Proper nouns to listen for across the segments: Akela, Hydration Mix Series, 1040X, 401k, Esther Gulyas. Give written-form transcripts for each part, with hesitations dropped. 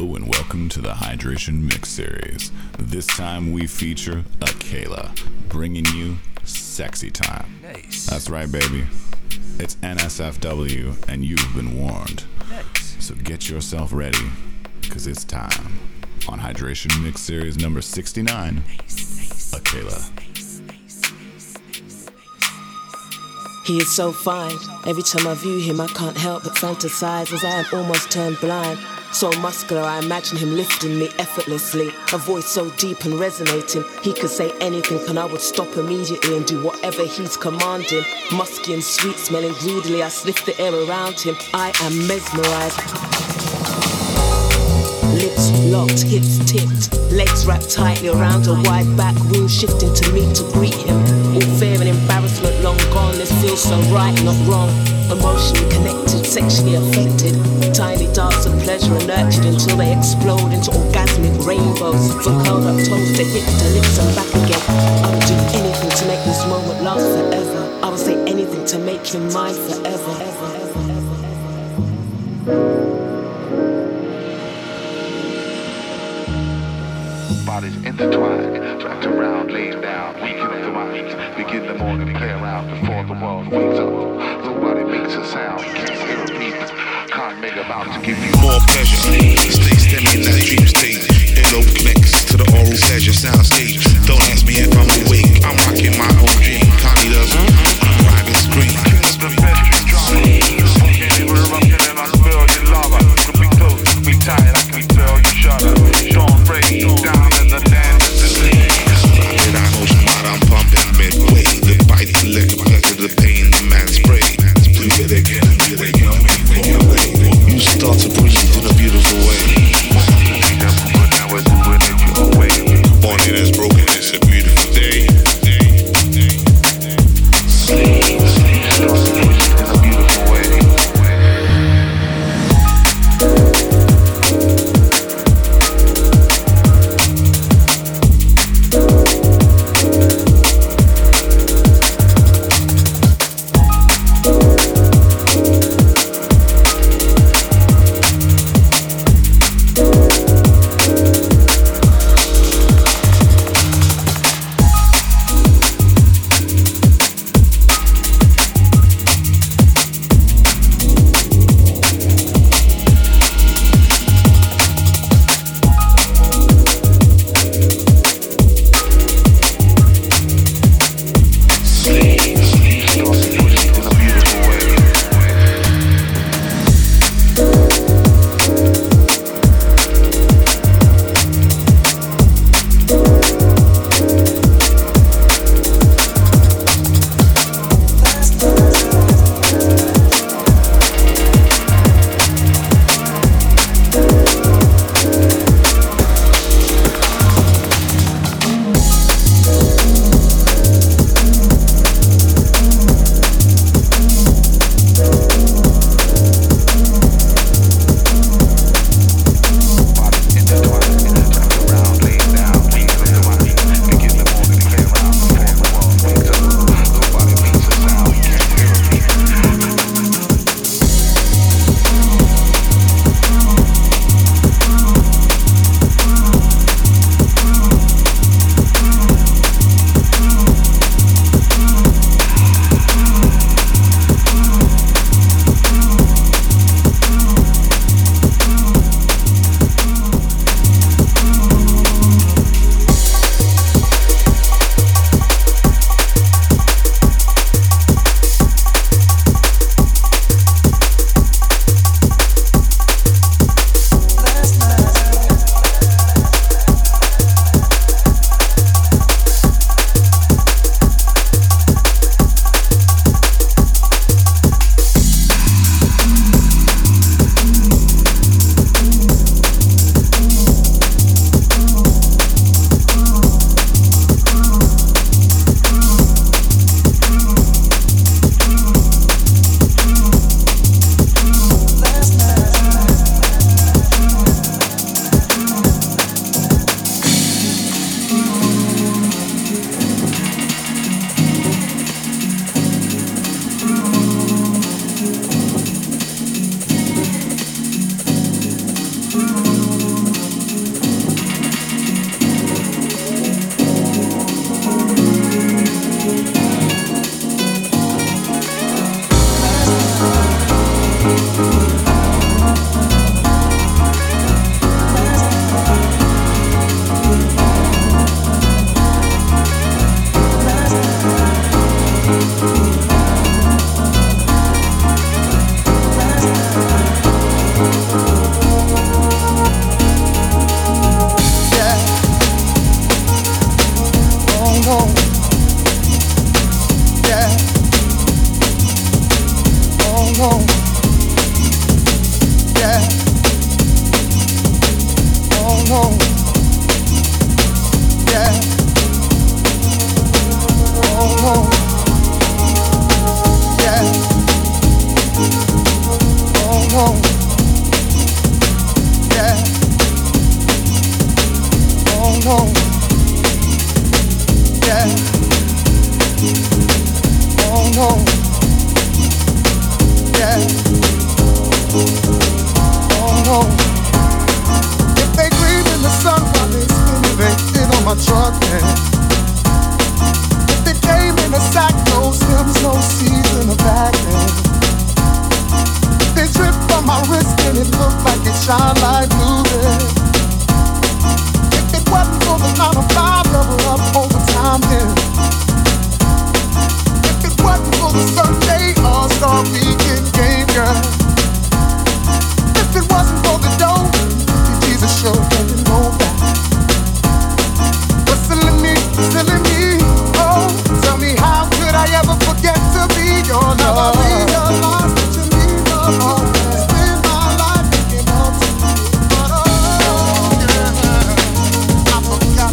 Hello and welcome to the Hydration Mix Series. This time we feature Akela, bringing you sexy time. Nice. That's right, baby. It's NSFW and you've been warned. Nice. So get yourself ready, because it's time. On Hydration Mix Series number 69, nice. Akela. He is so fine. Every time I view him, I can't help but fantasize, as I am almost turned blind. So muscular, I imagine him lifting me effortlessly. A voice so deep and resonating, he could say anything and I would stop immediately and do whatever he's commanding. Musky and sweet smelling greedily, I sniff the air around him. I am mesmerized. Lips locked, hips tipped, legs wrapped tightly around a wide back, wheel shifting to me to greet him. All fear and embarrassment long gone, this feels so right, not wrong. Emotionally connected, sexually affected, tiny darts of pleasure are nurtured until they explode into orgasmic rainbows. From curled up toes to hips to lips and back again, I would do anything to make this moment last forever. I would say anything to make him mine forever. Bodies intertwined, wrapped around, laid down, waking up the minds, begin the morning, play around before the world wakes up. Nobody makes a sound, can't hear a beat, can't make about to give you more pleasure. Stay steady in that dream state, halo connects to the oral pleasure sound stage. Don't ask me if I'm awake, I'm rocking my own dream. Tommy doesn't, I'm private screen. It's the best you try, okay, we're rocking and I'm building lava. Could be close, could be tired, I can tell you shudder. Sean Ray, down in the land of the sea. Rocket, I motion while I'm pumping midway. The bite, the lick, the pain, the man spray. Do it again, do it again, do it again. You start to breathe in a beautiful way. But now it's winning you away. Morning is broken, it's home. Yeah. Home, home. Yeah. Home, home. Yeah. Home, home. Yeah. Home, home. Yeah. Home, home. Yeah. Oh no. If they breathe in the sun while they spinning on my truck, man. If they came in a sack, no stems, no seeds in the back, man. If they dripped on my wrist and it looked like it shine like blue, man. If it wasn't for the 9-to-5 level up overtime, yeah. Wasn't for the Sunday All-Star Weekend game, girl. If it wasn't for the dough, the Jesus show doesn't go back. But silly me, oh, tell me how could I ever forget to be your lover? Now I realize that you mean the whole thing. Spend my life making up to me, but oh, girl, I forgot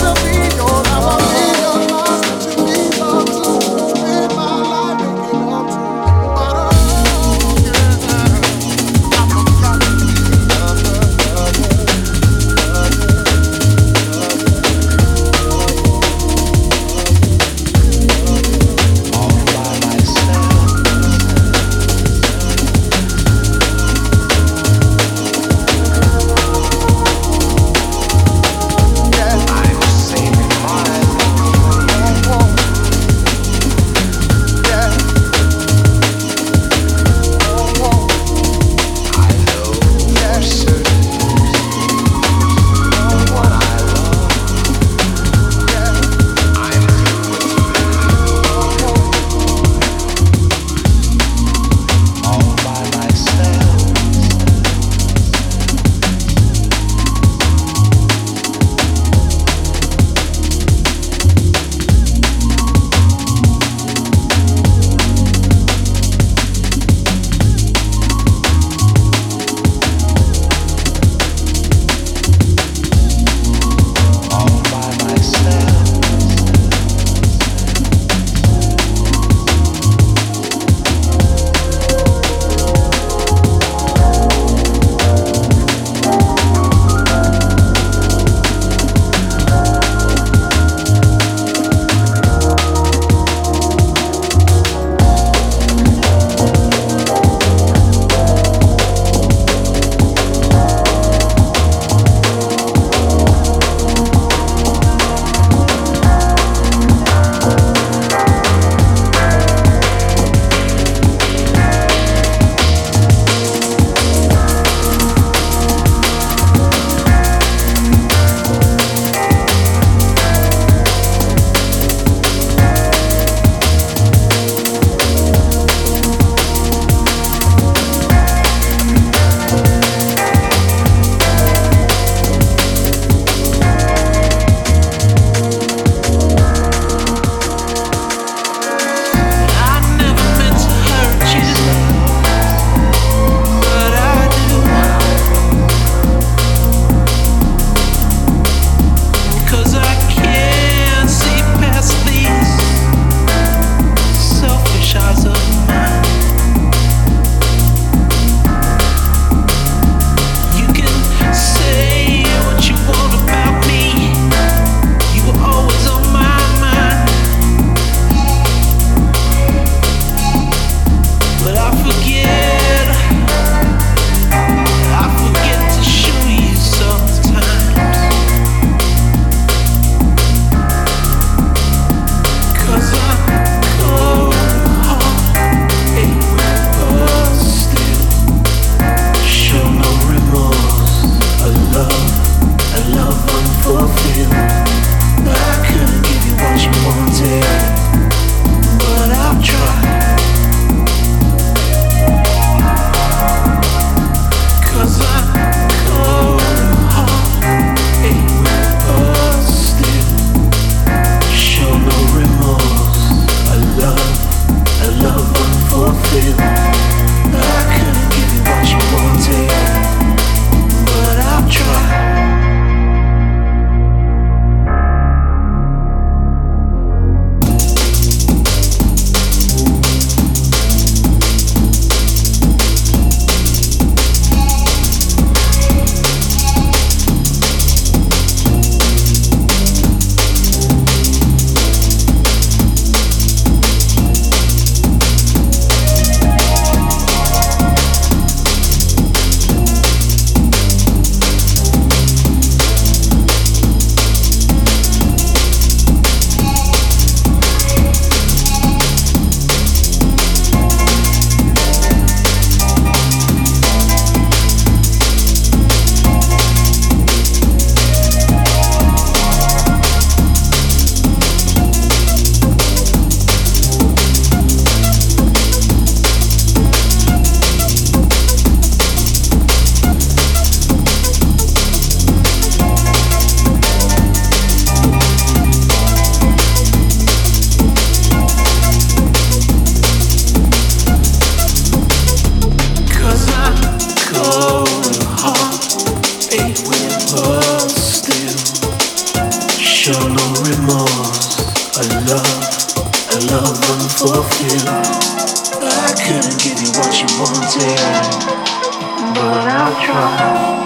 to be your lover. the love won't fulfill. I couldn't give you what you wanted, but I'll try.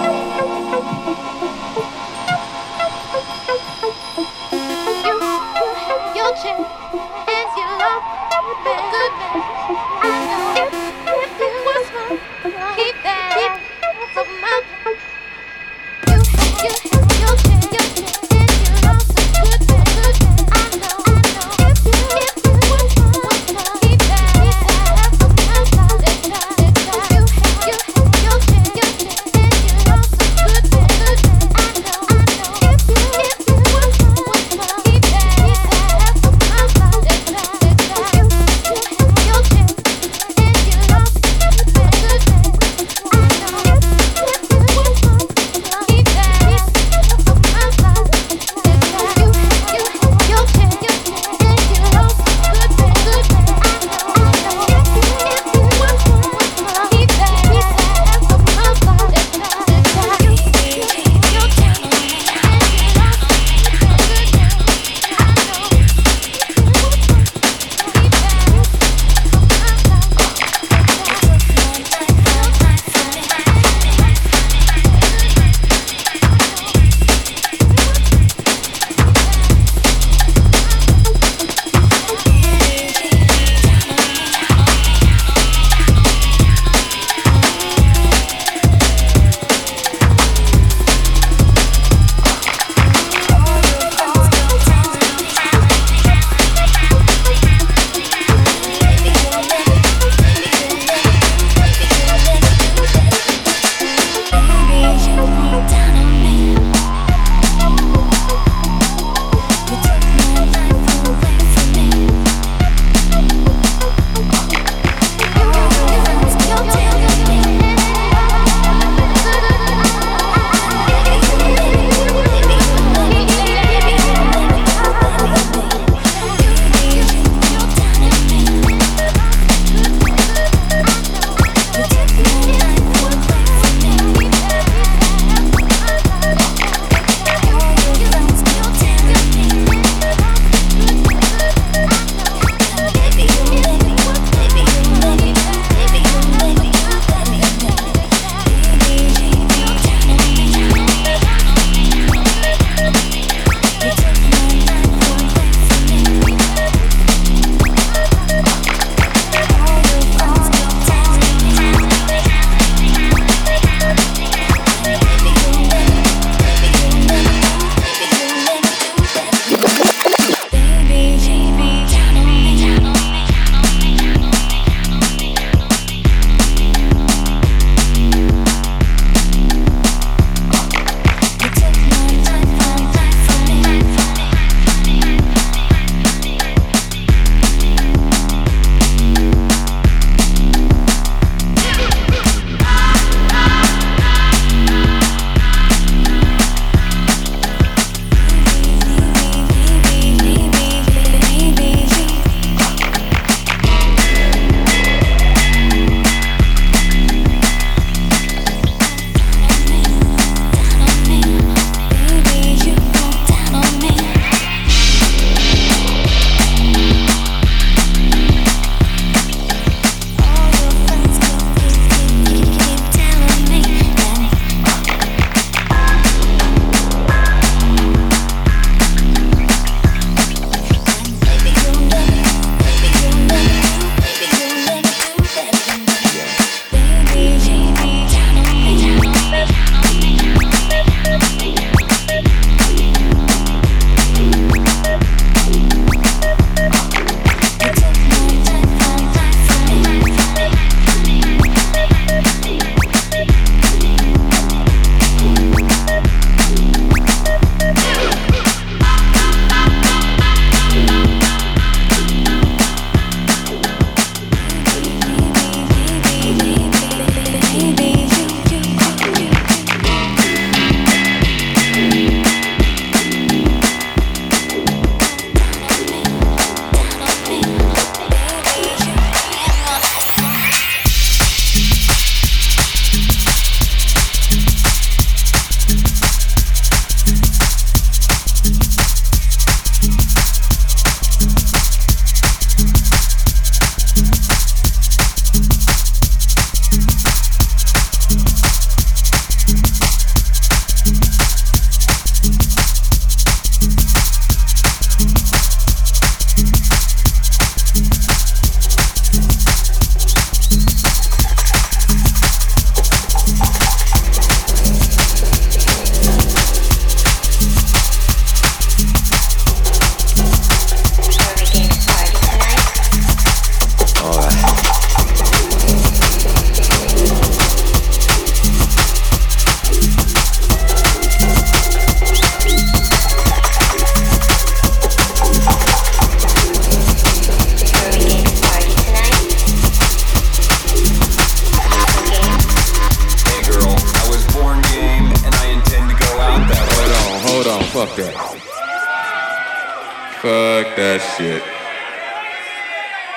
Fuck that shit.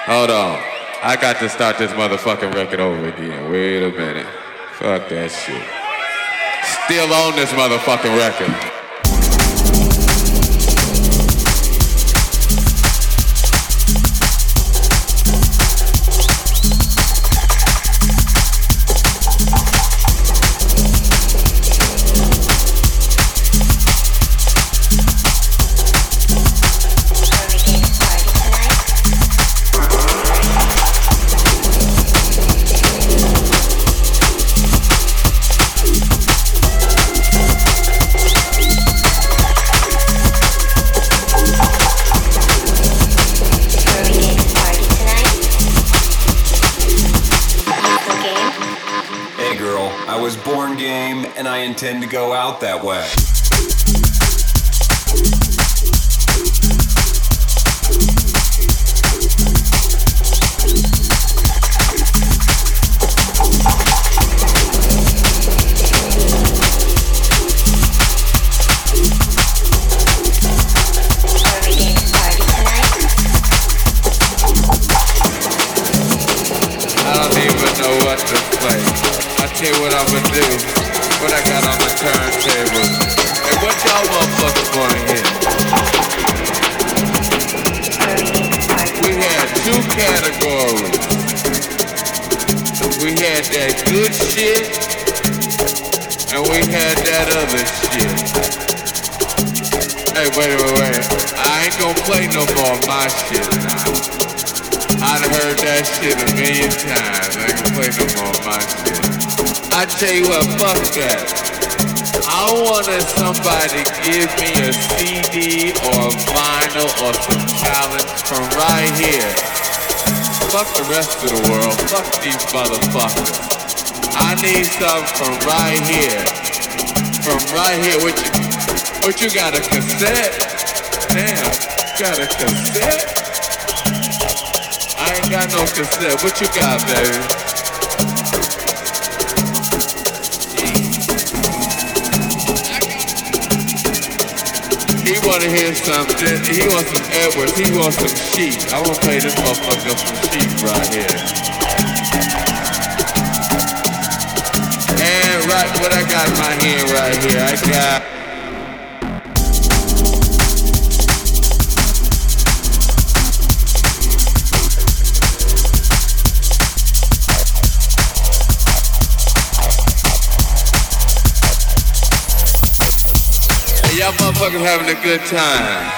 Hold on. I got to start this motherfucking record over again. Wait a minute. Fuck that shit. Still on this motherfucking record. Tend to go out that way. Tell you what, fuck that. I wanted somebody give me a CD or a vinyl or some talent from right here. Fuck the rest of the world. Fuck these motherfuckers. I need something from right here. From right here. What you got a cassette? Damn, you got a cassette? I ain't got no cassette. What you got, baby? He wanna hear something, he wants some Edwards, he wants some Sheep. I wanna play this motherfucker some Sheep right here. And right, what I got in my hand right here, I got... Y'all motherfuckers having a good time.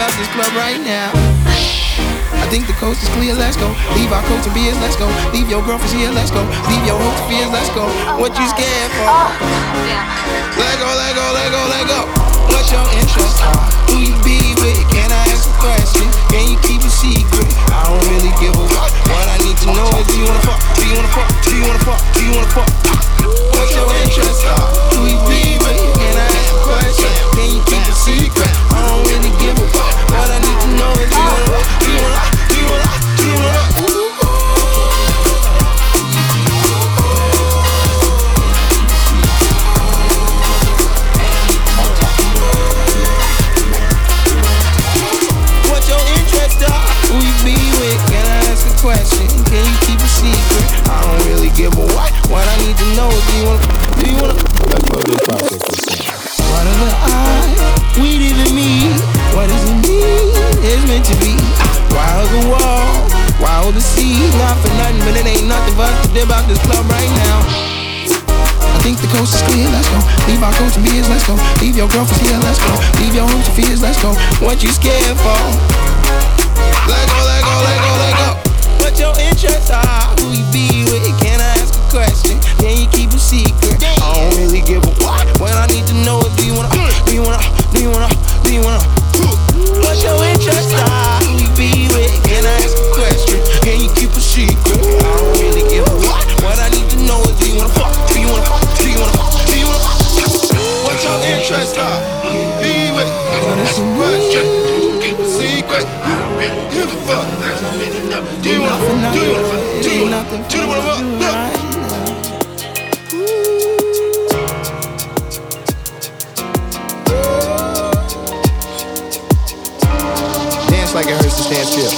out this club right now. I think the coast is clear, let's go. Leave our coats and beers, let's go. Leave your girlfriends here, let's go. Leave your hopes and fears, let's go. What you scared for? Let go, let go, let go, let go. What's your interest? Who you be with? Can I ask a question? Can you keep a secret? I don't really give a fuck. What I need to know is, do you wanna fuck? Do you wanna fuck? Do you wanna fuck? Do you wanna fuck? What's your interest? Who you be with? Can I ask a question? Can you keep a secret? I don't really give a fuck. What I need to know is, do you wanna fuck? Do you wanna fuck? Do you wanna fuck? Do you wanna fuck? Question, can you keep a secret? I don't really give a what. What I need to know is, do you wanna that's what this process is. What are the eyes? We didn't mean. What does it mean? It's meant to be. Wild the wall, wild the sea. Not for nothing, but it ain't nothing for us to do about this club right now. I think the coast is clear, let's go. Leave our coats and beers, let's go. Leave your girlfriends here, let's go. Leave your hopes and fears, let's go. What you scared for? Let go, let go, let go, let go. What your interests are, who you be with, can I ask a question? Can you keep a secret? I don't really give a what. What I need to know is, do you wanna, do you wanna, do you wanna, do you wanna? What your interests are, who you be with, can I ask a question? Can you keep a secret? I don't really give a what. What I need to know is, do you wanna fuck? Do you wanna fuck? Do you wanna fuck? Do you wanna fuck? What your interests are, who you be with, can I ask a question? Can you keep a secret? I don't really give a fuck. Do you wanna fuck? Do you wanna fuck? Do you wanna fuck? Do you wanna fuck? Dance like it hurts to stand still.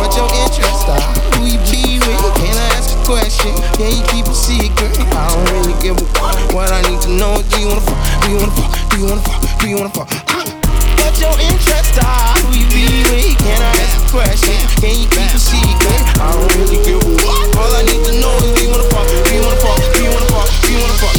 What your interests are, who you be with, can I ask a question? Can you keep a secret? I don't really give a fuck. What I need to know is, do you wanna fuck? Do you wanna fuck? Do you wanna fuck? Do you wanna fuck? What your interests are, who you be with, can I ask a question? Can you keep a secret? I don't really give a what. All I need to know is, do you wanna fuck? Do you wanna fuck? Do you wanna fuck? Do you wanna fuck?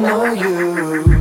know you.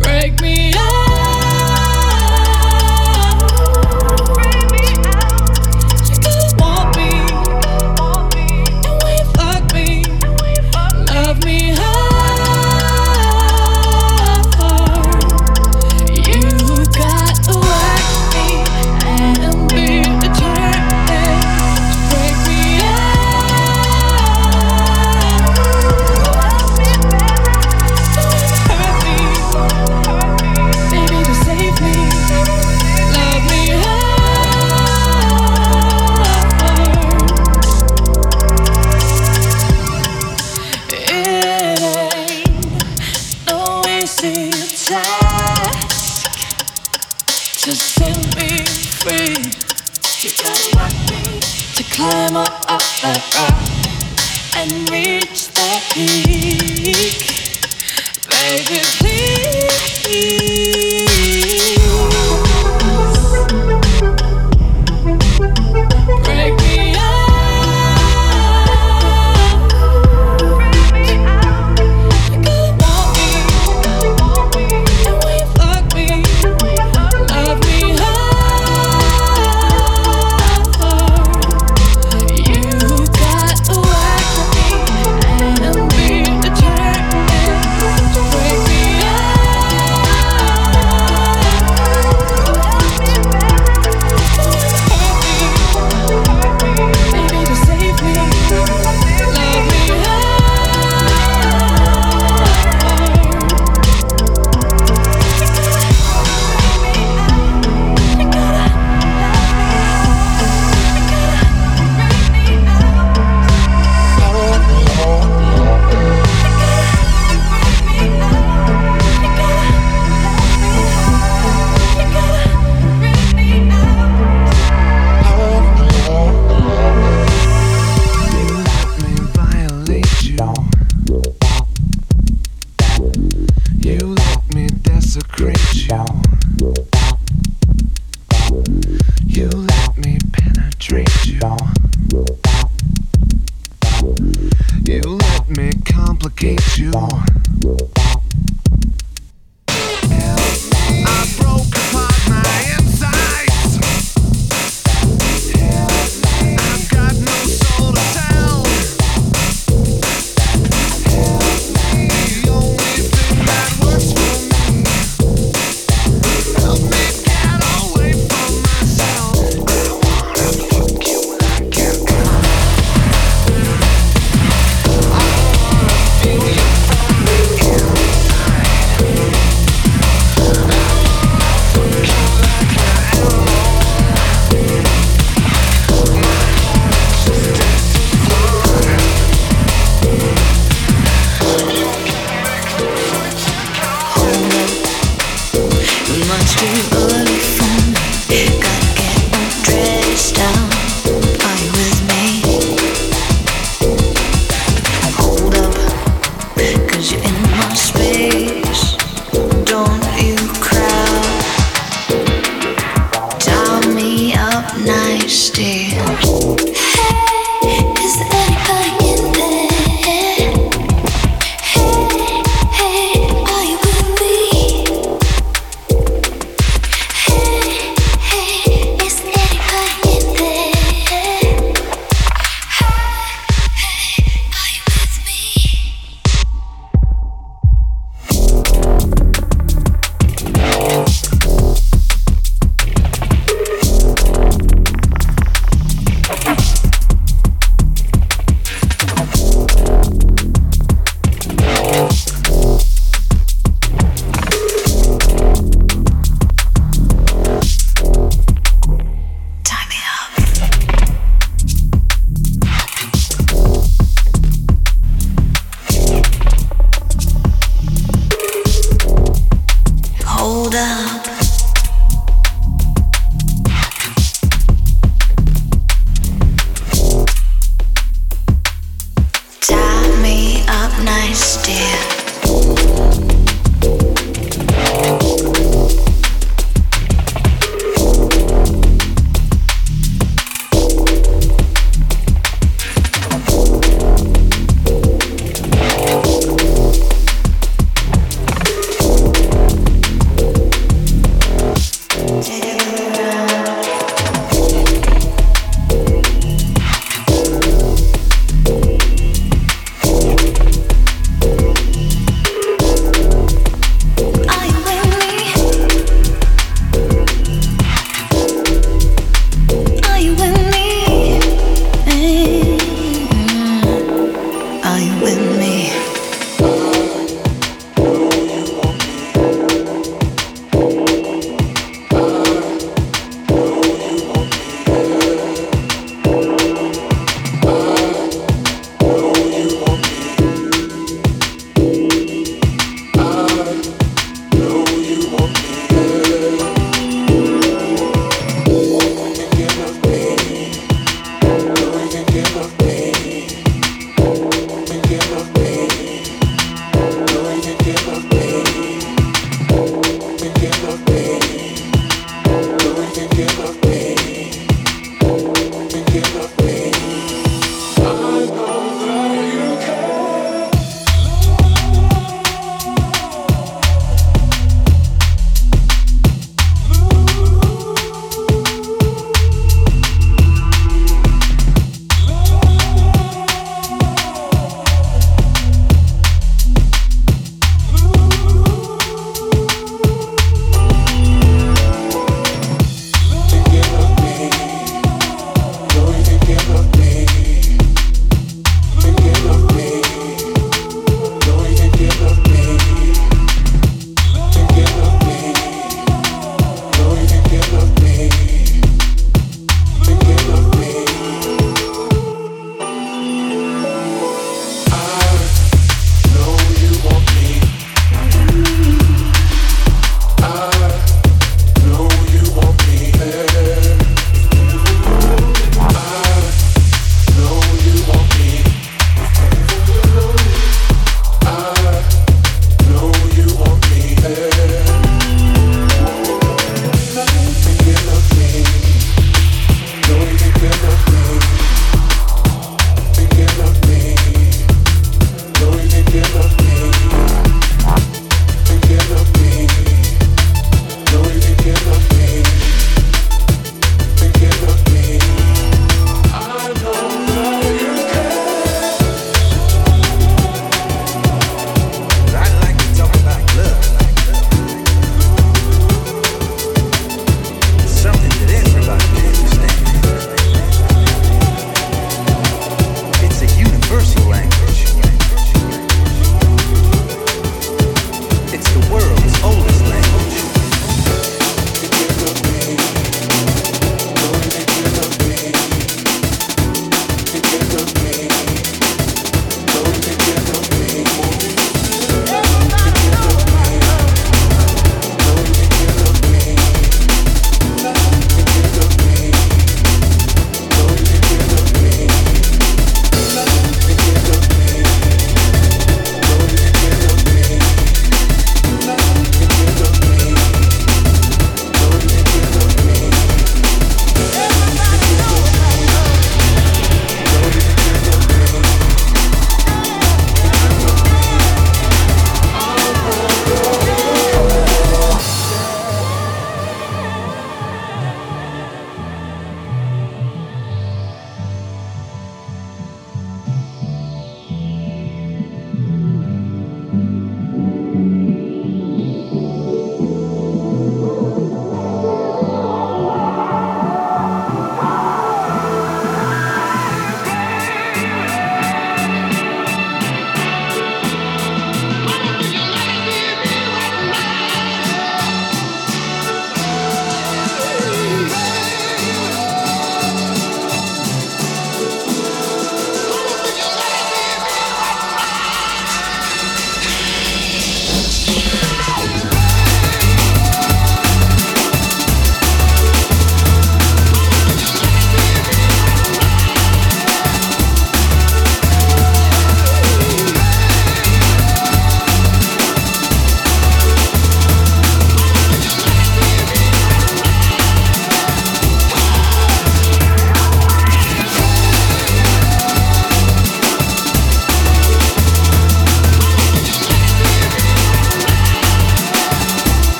Break me out. to climb up that rock and reach that peak. Baby, please.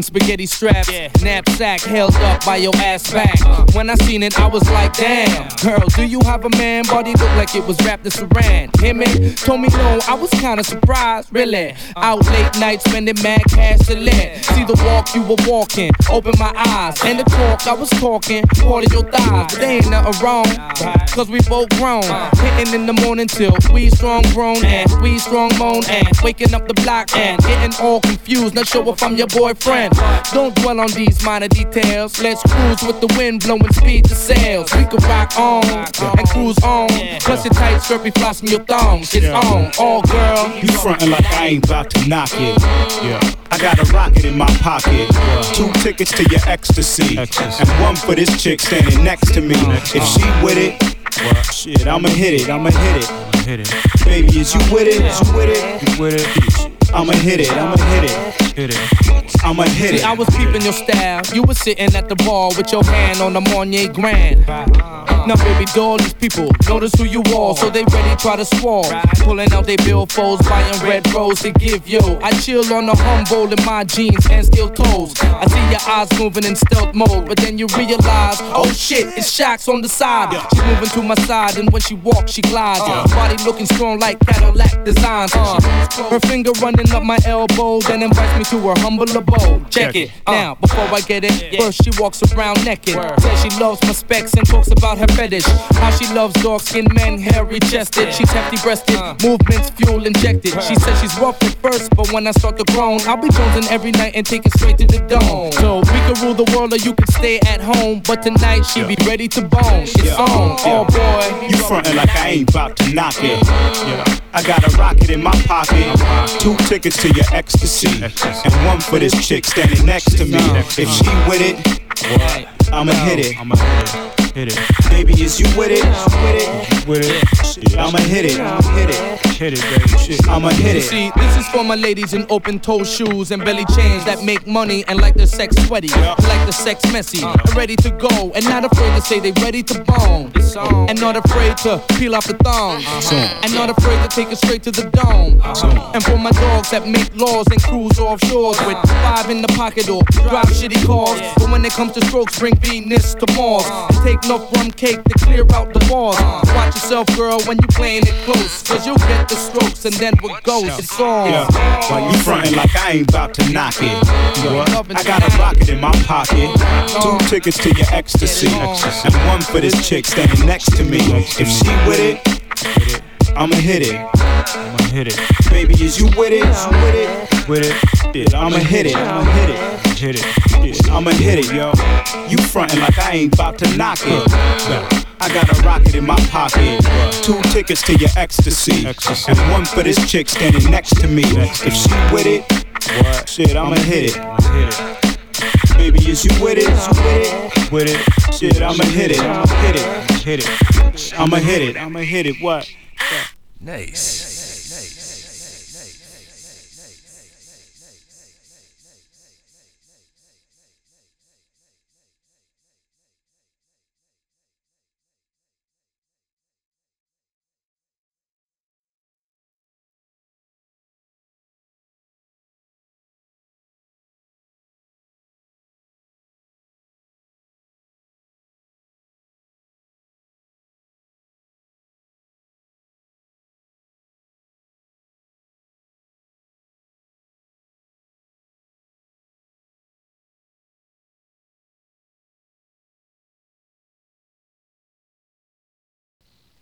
Spaghetti straps, yeah. Knapsack held up by your ass back. When I seen it, I was like, damn. Girl, do you have a man? Body look like it was wrapped in Saran. Him and told me no, I was kinda surprised, really. Out late nights, spending mad cash to live. See the walk you were walking, open my eyes. And the talk I was talking, part of your thighs. But they ain't nothing wrong, cause we both grown. Hitting in the morning till we strong grown and we strong moan and waking up the block and getting all confused. Not sure if I'm your boyfriend. Don't dwell on these minor details. Let's cruise with the wind blowing speed to sails. We can rock on and cruise on. Plus your tight skirt be floss from your thongs. It's on, all girl. You frontin' like I ain't about to knock it. Yeah. I got a rocket in my pocket, 2 tickets to your ecstasy, and 1 for this chick standing next to me. If she with it, well, shit, I'ma hit it. Baby, is you with it? Is you with it? You with it? I'ma hit it. See, I was peeping your style. You was sitting at the bar with your hand on the Marnier Grand. Now, baby doll, these people notice who you are, so they ready try to swall. Pulling out their billfolds, buying red rose to give yo. I chill on the humble in my jeans and steel toes. I see your eyes moving in stealth mode, but then you realize, oh shit, it's Shaq's on the side. She's moving to my side, and when she walks, she glides. Body looking strong like Cadillac designs. Her finger running up my elbow, then invites me to her humble abode. Check it now, before I get it. First she walks around naked, says she loves my specs and talks about her fetish. How she loves dark-skinned men, hairy-chested. She's hefty-breasted, movements fuel-injected. She says she's rough at first, but when I start to groan, I'll be jonesing every night and take it straight to the dome. So we can rule the world or you can stay at home, but tonight she be ready to bone. It's on, oh boy. You frontin' like I ain't about to knock it. I got a rocket in my pocket, 2 tickets to your ecstasy, and 1 for this chick standing next to me. If she with it, I'ma hit it. Baby, is you with it? I'ma hit it. I'ma hit it. See, this is for my ladies in open-toe shoes and belly chains that make money and like their sex sweaty, like the sex messy, and ready to go, and not afraid to say they ready to bone, and not afraid to peel off the thong, and not afraid to take it straight to the dome. And for my dogs that make laws and cruise offshore with 5 in the pocket or drop shitty cars, but when it comes to strokes, bring Venus to Mars. And take enough rum cake to clear out the bars. Watch yourself, girl, when you playing it close, cause you'll get the strokes and then what goes. It's on. Well, you frontin' like I ain't about to knock it. I got a rocket in my pocket, 2 tickets to your ecstasy, and 1 for this chick standing next to me. If she with it, I'ma hit it. Baby, is you with it? I'ma hit it. I'ma hit it, yo. You frontin' like I ain't about to knock it. I got a rocket in my pocket, 2 tickets to your ecstasy, and 1 for this chick standing next to me. If she with it, shit, I'ma hit it. Baby, is you with it? Shit, I'ma hit it. I'ma hit it. What? Nice.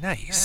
Nice.